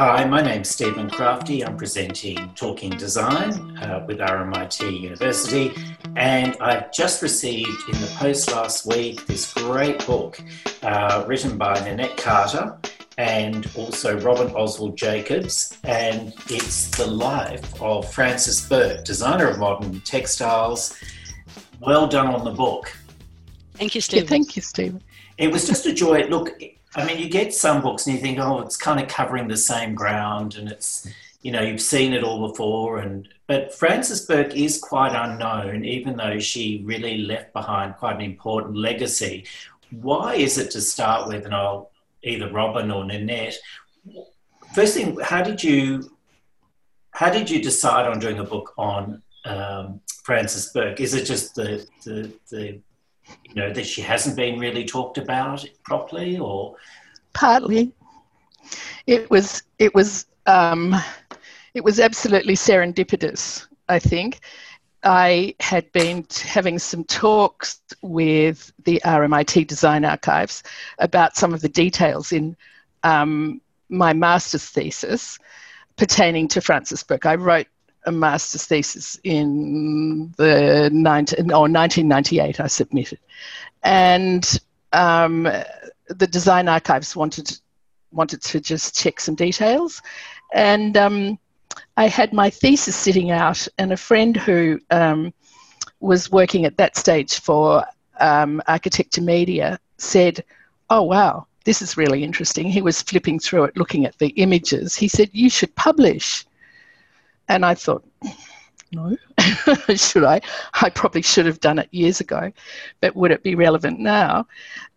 Hi, my name's Stephen Crafty. I'm presenting Talking Design with RMIT University, and I've just received in the post last week this great book written by Nanette Carter and also Robert Oswald Jacobs, and it's the life of Frances Burke, designer of modern textiles. Well done on the book. Thank you, Stephen. Yeah, thank you, Stephen. It was just a joy. Look, I mean, you get some books and you think, oh, it's kind of covering the same ground and it's, you know, you've seen it all before. But Frances Burke is quite unknown, even though she really left behind quite an important legacy. Why is it, to start with, and I'll either Robin or Nanette, first thing, how did you decide on doing a book on Frances Burke? Is it just the you know, that she hasn't been really talked about properly, or partly it was absolutely serendipitous. I think I had been having some talks with the RMIT Design Archives about some of the details in my master's thesis pertaining to Frances Burke. I wrote a master's thesis in 1998, I submitted, and the Design Archives wanted to just check some details, and I had my thesis sitting out, and a friend who was working at that stage for Architecture Media said, "Oh wow, this is really interesting." He was flipping through it, looking at the images. He said, "You should publish." And I thought, no, should I? I probably should have done it years ago, but would it be relevant now?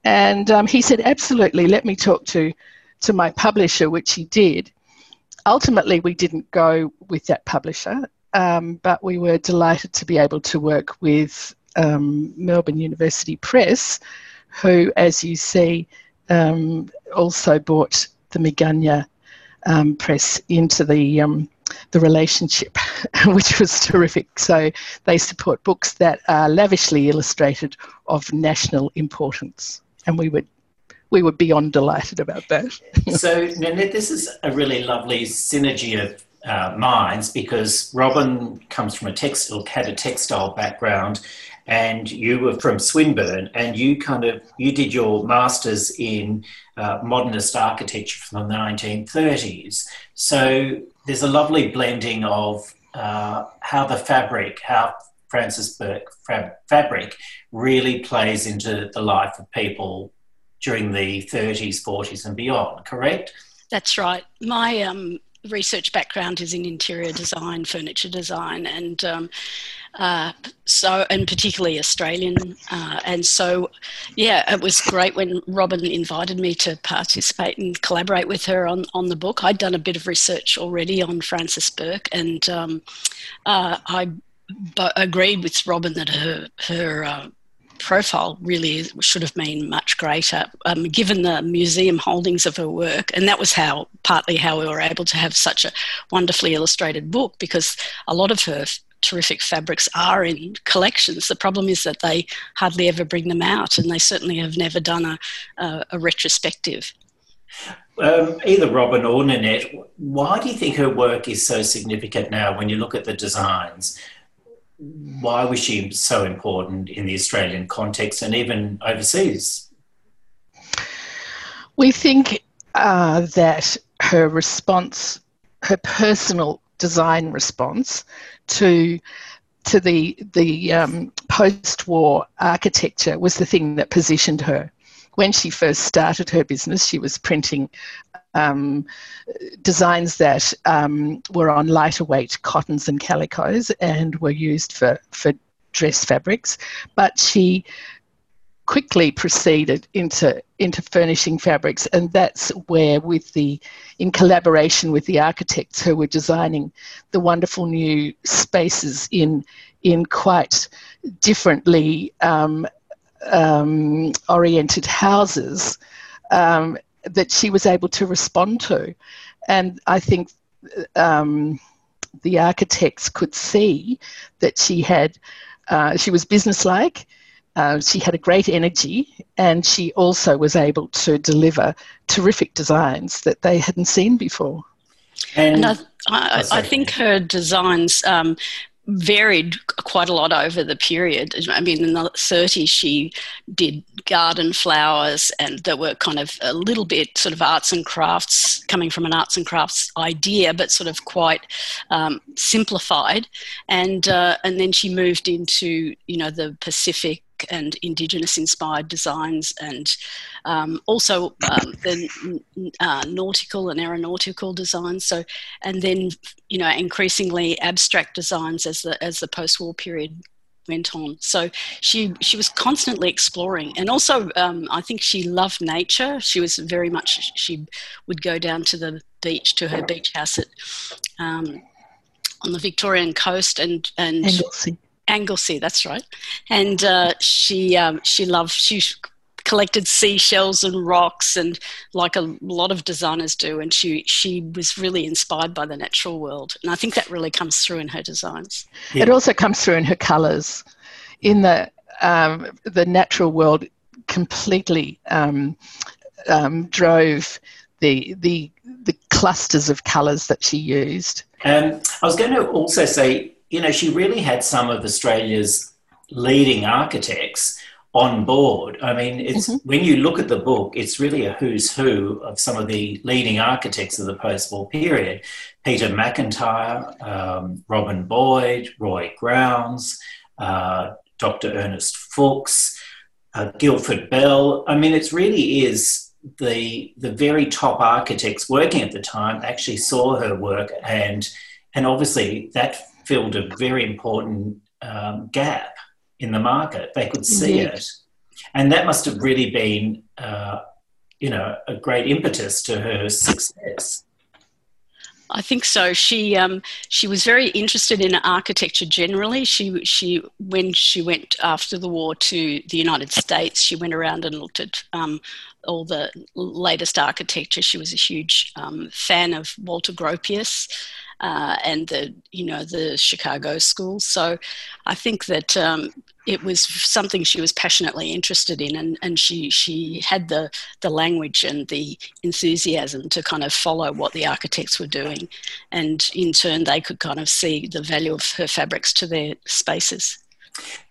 And he said, absolutely, let me talk to my publisher, which he did. Ultimately, we didn't go with that publisher, but we were delighted to be able to work with Melbourne University Press, who, as you see, also bought the Meganya Press into the relationship, which was terrific. So they support books that are lavishly illustrated of national importance, and we were beyond delighted about that. So, Nanette, this is a really lovely synergy of minds, because Robin comes from had a textile background, and you were from Swinburne, and you did your master's in modernist architecture from the 1930s. So there's a lovely blending of how Frances Burke fabric really plays into the life of people during the 30s, 40s and beyond, correct? That's right. My research background is in interior design, furniture design, and and particularly Australian. And so, yeah, it was great when Robin invited me to participate and collaborate with her on the book. I'd done a bit of research already on Frances Burke, and I agreed with Robin that her profile really should have been much greater, given the museum holdings of her work. And that was partly how we were able to have such a wonderfully illustrated book, because a lot of her terrific fabrics are in collections. The problem is that they hardly ever bring them out, and they certainly have never done a retrospective. Either Robin or Nanette, why do you think her work is so significant now when you look at the designs? Why was she so important in the Australian context and even overseas? We think that her response, her personal design response to the post-war architecture, was the thing that positioned her. When she first started her business, she was printing designs that were on lighter weight cottons and calicos and were used for dress fabrics, but she quickly proceeded into furnishing fabrics, and that's where, in collaboration with the architects who were designing the wonderful new spaces in quite differently oriented houses, that she was able to respond to. And I think the architects could see that she was businesslike, she had a great energy, and she also was able to deliver terrific designs that they hadn't seen before. And I think her designs varied quite a lot over the period. I mean, in the 30s, she did garden flowers, and there were kind of a little bit sort of arts and crafts, coming from an arts and crafts idea, but sort of quite simplified. And then she moved into, you know, the Pacific and Indigenous inspired designs, and also the nautical and aeronautical designs. So, and then, you know, increasingly abstract designs as the post-war period went on. So she was constantly exploring, and also I think she loved nature. She was very much, she would go down to the beach, to her beach house at on the Victorian coast, and Anglesey, that's right. And she collected seashells and rocks, and like a lot of designers do, and she was really inspired by the natural world. And I think that really comes through in her designs. Yeah. It also comes through in her colours. In the natural world completely drove the clusters of colours that she used. I was going to also say, you know, she really had some of Australia's leading architects on board. I mean, it's, when you look at the book, it's really a who's who of some of the leading architects of the post-war period. Peter McIntyre, Robin Boyd, Roy Grounds, Dr. Ernest Fuchs, Guildford Bell. I mean, it really is the very top architects working at the time actually saw her work, and obviously that filled a very important gap in the market. They could see it. And that must have really been, you know, a great impetus to her success. I think so. She was very interested in architecture generally. When she went after the war to the United States, she went around and looked at all the latest architecture. She was a huge fan of Walter Gropius and the Chicago School. So I think that it was something she was passionately interested in, and she had the language and the enthusiasm to kind of follow what the architects were doing, and in turn they could kind of see the value of her fabrics to their spaces.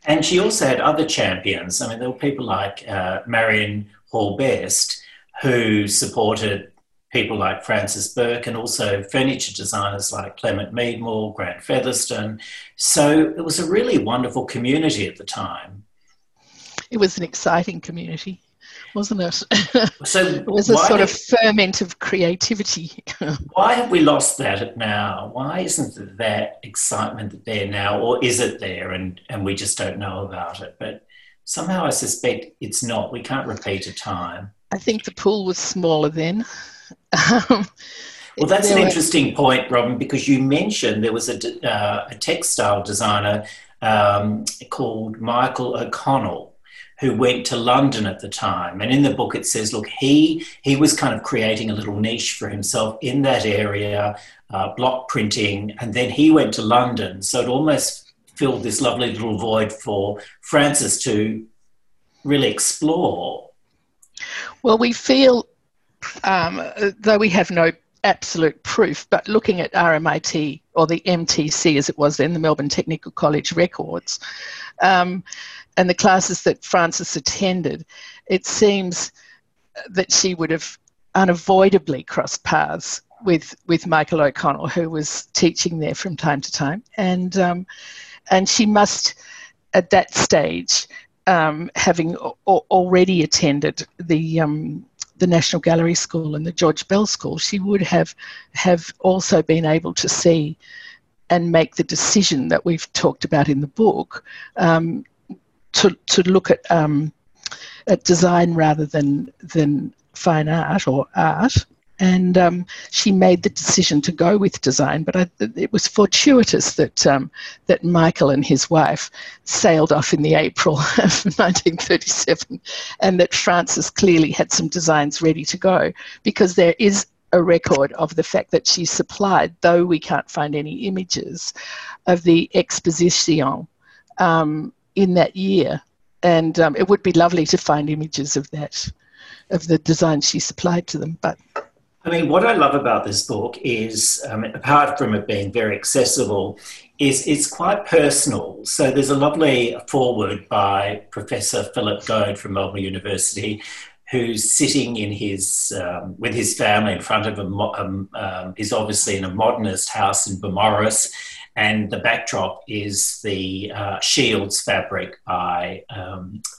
And she also had other champions. I mean, there were people like Marion Hall-Best, who supported people like Frances Burke, and also furniture designers like Clement Meadmore, Grant Featherston. So it was a really wonderful community at the time. It was an exciting community, wasn't it? So it was a sort of ferment of creativity. Why have we lost that now? Why isn't that excitement there now? Or is it there and we just don't know about it? But somehow I suspect it's not. We can't repeat a time. I think the pool was smaller then. Well, that's an interesting point, Robin, because you mentioned there was a textile designer called Michael O'Connell, who went to London at the time. And in the book it says, look, he was kind of creating a little niche for himself in that area, block printing, and then he went to London. So it almost filled this lovely little void for Frances to really explore. Well, we feel... though we have no absolute proof, but looking at RMIT, or the MTC as it was then, the Melbourne Technical College records, and the classes that Frances attended, it seems that she would have unavoidably crossed paths with Michael O'Connell, who was teaching there from time to time, and she must, at that stage, having already attended the National Gallery School and the George Bell School, she would have also been able to see and make the decision that we've talked about in the book to look at design rather than fine art or art. And she made the decision to go with design, but it was fortuitous that that Michael and his wife sailed off in the April of 1937, and that Frances clearly had some designs ready to go, because there is a record of the fact that she supplied, though we can't find any images, of the exposition in that year. And it would be lovely to find images of that, of the design she supplied to them, but... I mean, what I love about this book is, apart from it being very accessible, is it's quite personal. So there's a lovely foreword by Professor Philip Goad from Melbourne University, who's sitting in his, with his family in front of is obviously in a modernist house in Beaumaris, and the backdrop is the Shields fabric by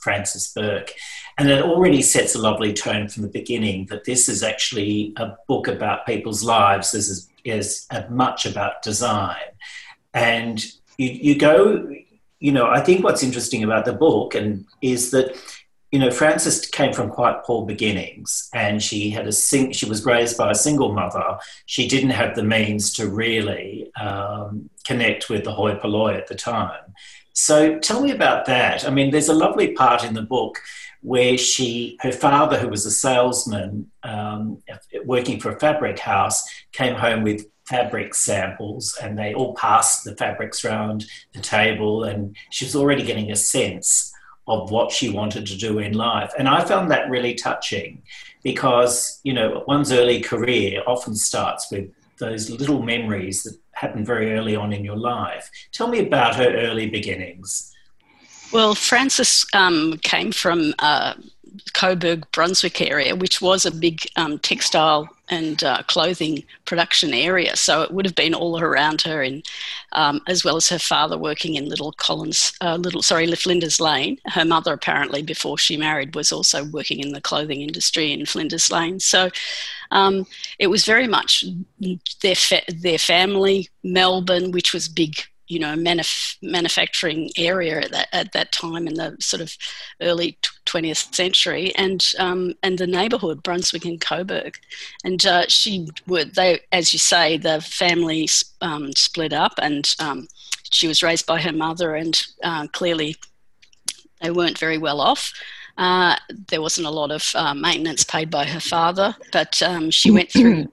Frances Burke. And it already sets a lovely tone from the beginning that this is actually a book about people's lives. This is much about design. And you go, you know, I think what's interesting about the book is that, you know, Frances came from quite poor beginnings, and she had she was raised by a single mother. She didn't have the means to really connect with the hoi polloi at the time. So tell me about that. I mean, there's a lovely part in the book where her father, who was a salesman working for a fabric house, came home with fabric samples, and they all passed the fabrics around the table, and she was already getting a sense of what she wanted to do in life. And I found that really touching because, you know, one's early career often starts with those little memories that happen very early on in your life. Tell me about her early beginnings. Well, Frances came from Coburg, Brunswick area, which was a big textile and clothing production area. So it would have been all around her, as well as her father working in Flinders Lane. Her mother, apparently, before she married, was also working in the clothing industry in Flinders Lane. So it was very much their family, Melbourne, which was big, you know, manufacturing area at that time in the sort of early 20th century, and the neighbourhood, Brunswick and Coburg, and as you say, the family split up, and she was raised by her mother, and clearly they weren't very well off. There wasn't a lot of maintenance paid by her father, but she went through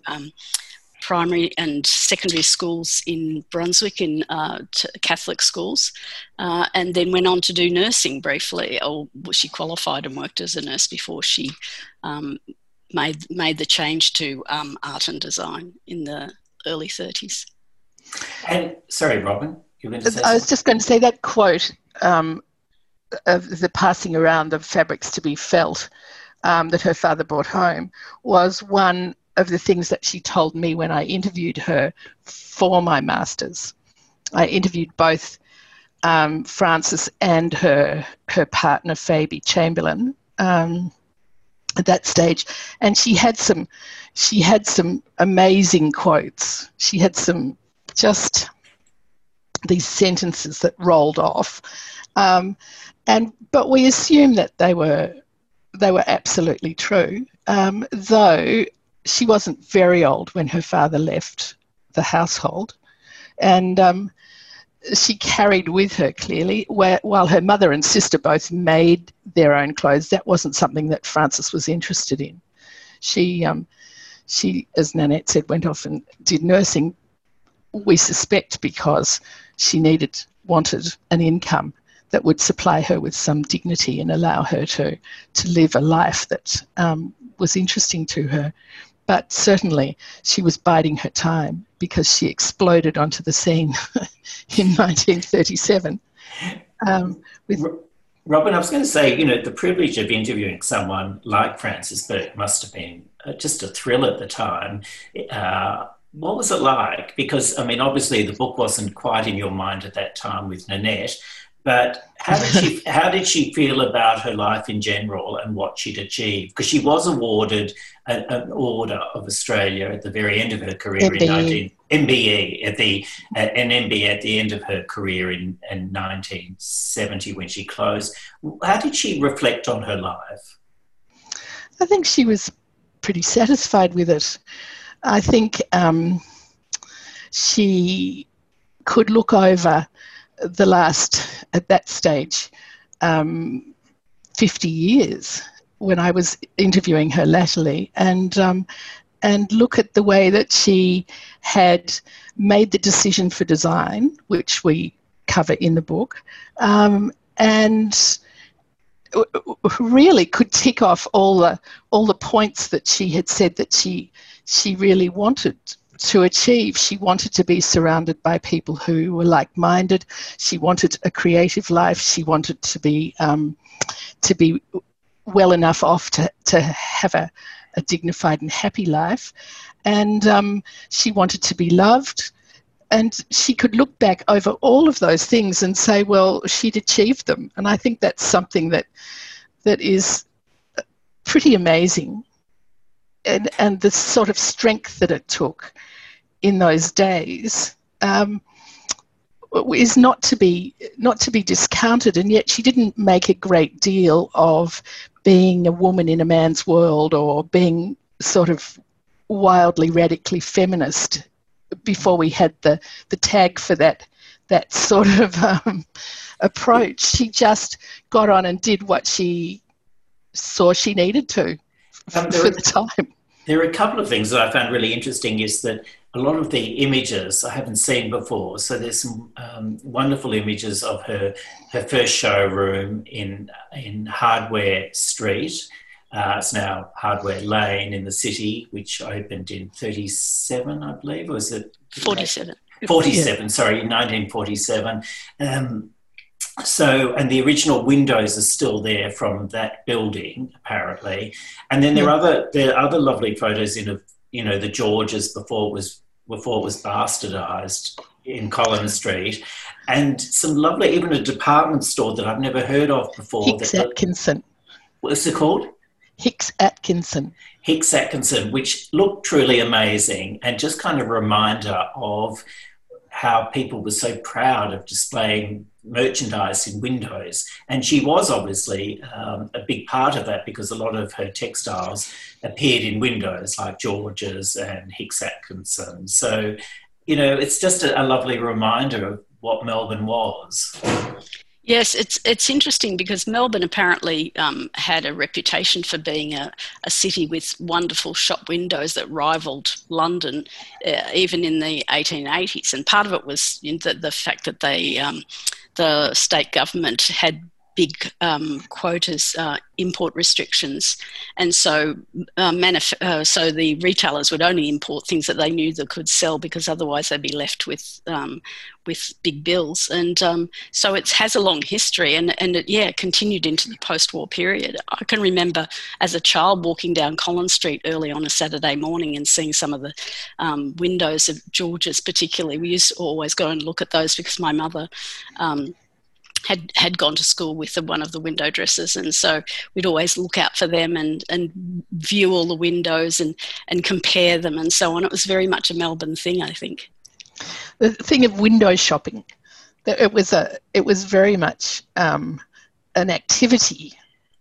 primary and secondary schools in Brunswick in Catholic schools, and then went on to do nursing briefly. Or she qualified and worked as a nurse before she made the change to art and design in the early 30s. And sorry, Robin, you were going to say something? I was just going to say that quote of the passing around of fabrics to be felt that her father brought home was one of the things that she told me when I interviewed her for my masters. I interviewed both Frances and her partner Fabi Chamberlain at that stage, and she had some amazing quotes. She had some just these sentences that rolled off, but we assume that they were absolutely true, though. She wasn't very old when her father left the household, and she carried with her, clearly, while her mother and sister both made their own clothes. That wasn't something that Frances was interested in. She, as Nanette said, went off and did nursing, we suspect because she wanted an income that would supply her with some dignity and allow her to live a life that was interesting to her. But certainly she was biding her time because she exploded onto the scene in 1937. Robin, I was going to say, you know, the privilege of interviewing someone like Frances Burke must have been just a thrill at the time. What was it like? Because, I mean, obviously the book wasn't quite in your mind at that time with Nanette, but how did she feel about her life in general and what she'd achieved? Because she was awarded an Order of Australia at the very end of her career in 1970 when she closed. How did she reflect on her life? I think she was pretty satisfied with it. I think she could look over the last, at that stage, 50 years when I was interviewing her latterly, and look at the way that she had made the decision for design, which we cover in the book, and really could tick off all the points that she had said that she really wanted to achieve. She wanted to be surrounded by people who were like-minded. She wanted a creative life. She wanted to be well enough off to have a dignified and happy life, and she wanted to be loved. And she could look back over all of those things and say, well, she'd achieved them. And I think that's something that is pretty amazing, and the sort of strength that it took in those days is not to be discounted. And yet she didn't make a great deal of being a woman in a man's world or being sort of wildly, radically feminist before we had the tag for that sort of approach. She just got on and did what she saw she needed to for the time. There are a couple of things that I found really interesting is that a lot of the images I haven't seen before. So there's some wonderful images of her first showroom in Hardware Street. It's now Hardware Lane in the city, which opened in 1937, I believe, or was it? 47. 47, yeah. Sorry, 1947. So, and the original windows are still there from that building, apparently. And then there are other lovely photos of the Georges before it was bastardised in Collins Street, and some lovely, even a department store that I've never heard of before. Hicks Atkinson. What's it called? Hicks Atkinson. Hicks Atkinson, which looked truly amazing, and just kind of a reminder of how people were so proud of displaying merchandise in windows. And she was obviously a big part of that, because a lot of her textiles appeared in windows like George's and Hicks Atkinson. So, it's just a lovely reminder of what Melbourne was. Yes, it's interesting because Melbourne apparently had a reputation for being a city with wonderful shop windows that rivaled London, even in the 1880s. And part of it was the fact that the state government had big quotas, import restrictions, and so the retailers would only import things that they knew they could sell, because otherwise they'd be left with big bills. And so it has a long history, and it, continued into the post-war period. I can remember as a child walking down Collins Street early on a Saturday morning and seeing some of the windows of George's particularly. We used to always go and look at those because my mother had gone to school with one of the window dressers, and so we'd always look out for them and view all the windows and compare them and so on. It was very much a Melbourne thing, I think. The thing of window shopping, it was very much an activity.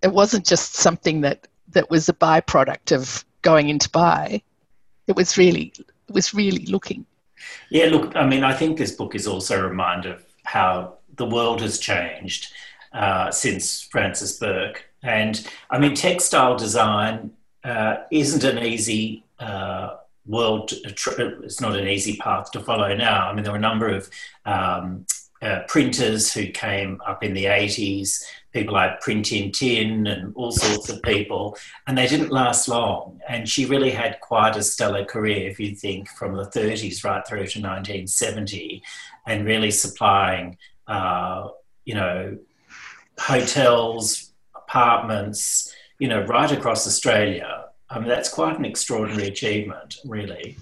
It wasn't just something that was a byproduct of going in to buy. It was really looking. Yeah, look, I mean, I think this book is also a reminder of how the world has changed since Frances Burke. And I mean, textile design isn't an easy world. It's not an easy path to follow now. I mean, there were a number of printers who came up in the 80s, people like Print-in-Tin and all sorts of people, and they didn't last long. And she really had quite a stellar career, if you think, from the 30s right through to 1970, and really supplying hotels, apartments, right across Australia. I mean, that's quite an extraordinary achievement, really.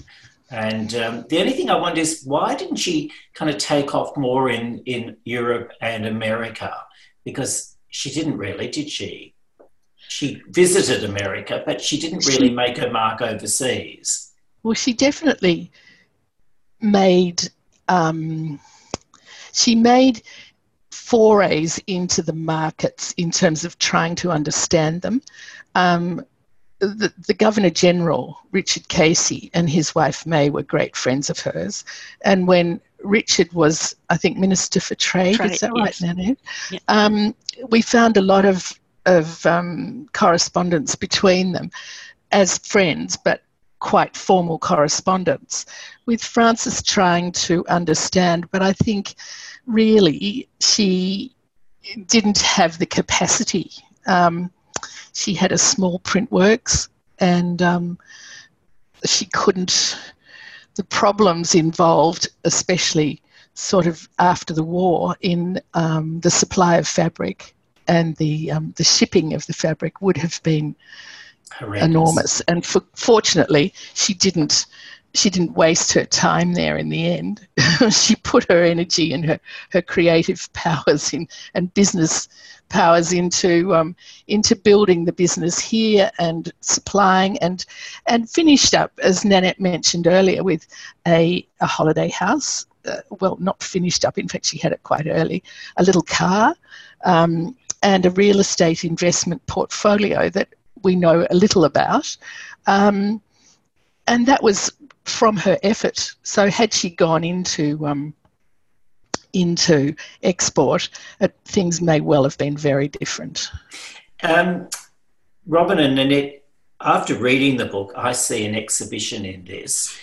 And the only thing I wonder is, why didn't she kind of take off more in Europe and America? Because she didn't really, did she? She visited America, but she didn't really make her mark overseas. Well, she definitely made... She made forays into the markets in terms of trying to understand them. The Governor-General, Richard Casey, and his wife May were great friends of hers. And when Richard was, I think, Minister for Trade, is that yes. Right, Nanette? Yes. We found a lot of correspondence between them as friends, but quite formal correspondence, with Frances trying to understand, but I think really she didn't have the capacity She had a small print works, and she couldn't, the problems involved, especially sort of after the war, in the supply of fabric and the shipping of the fabric would have been horrendous. Enormous. And fortunately, she didn't waste her time there in the end. She put her energy and her creative powers in, and business powers into building the business here and supplying, and finished up, as Nanette mentioned earlier, with a holiday house. Well, not finished up, in fact she had it quite early, a little car, and a real estate investment portfolio that we know a little about. And that was from her effort. So had she gone into export, things may well have been very different. Robin and Nanette, after reading the book, I see an exhibition in this.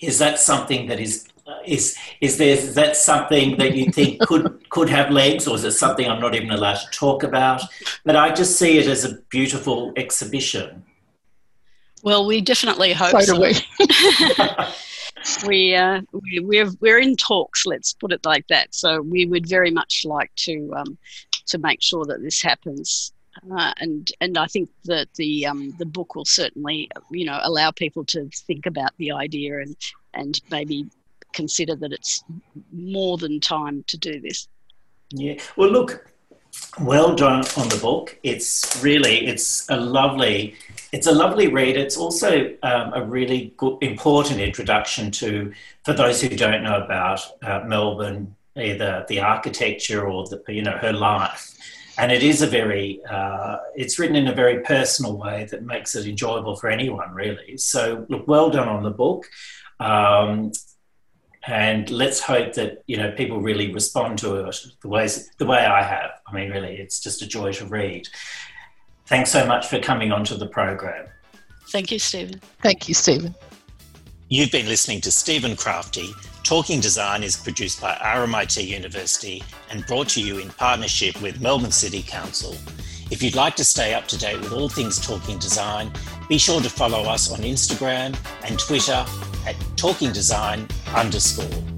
Is that something that is that something that you think could have legs, or is it something I'm not even allowed to talk about? But I just see it as a beautiful exhibition. Well, we definitely hope so. So do we. We're in talks, let's put it like that. So we would very much like to make sure that this happens. And I think that the book will certainly, allow people to think about the idea and maybe consider that it's more than time to do this. Yeah. Well, look, well done on the book. It's a lovely read. It's also a really good, important introduction for those who don't know about Melbourne, either the architecture or her life. And it is it's written in a very personal way that makes it enjoyable for anyone, really. So, look, well done on the book. And let's hope that, people really respond to it the way I have. I mean, really, it's just a joy to read. Thanks so much for coming onto the program. Thank you, Stephen. Thank you, Stephen. You've been listening to Stephen Crafty. Talking Design is produced by RMIT University and brought to you in partnership with Melbourne City Council. If you'd like to stay up to date with all things Talking Design, be sure to follow us on Instagram and Twitter at Talking Design _.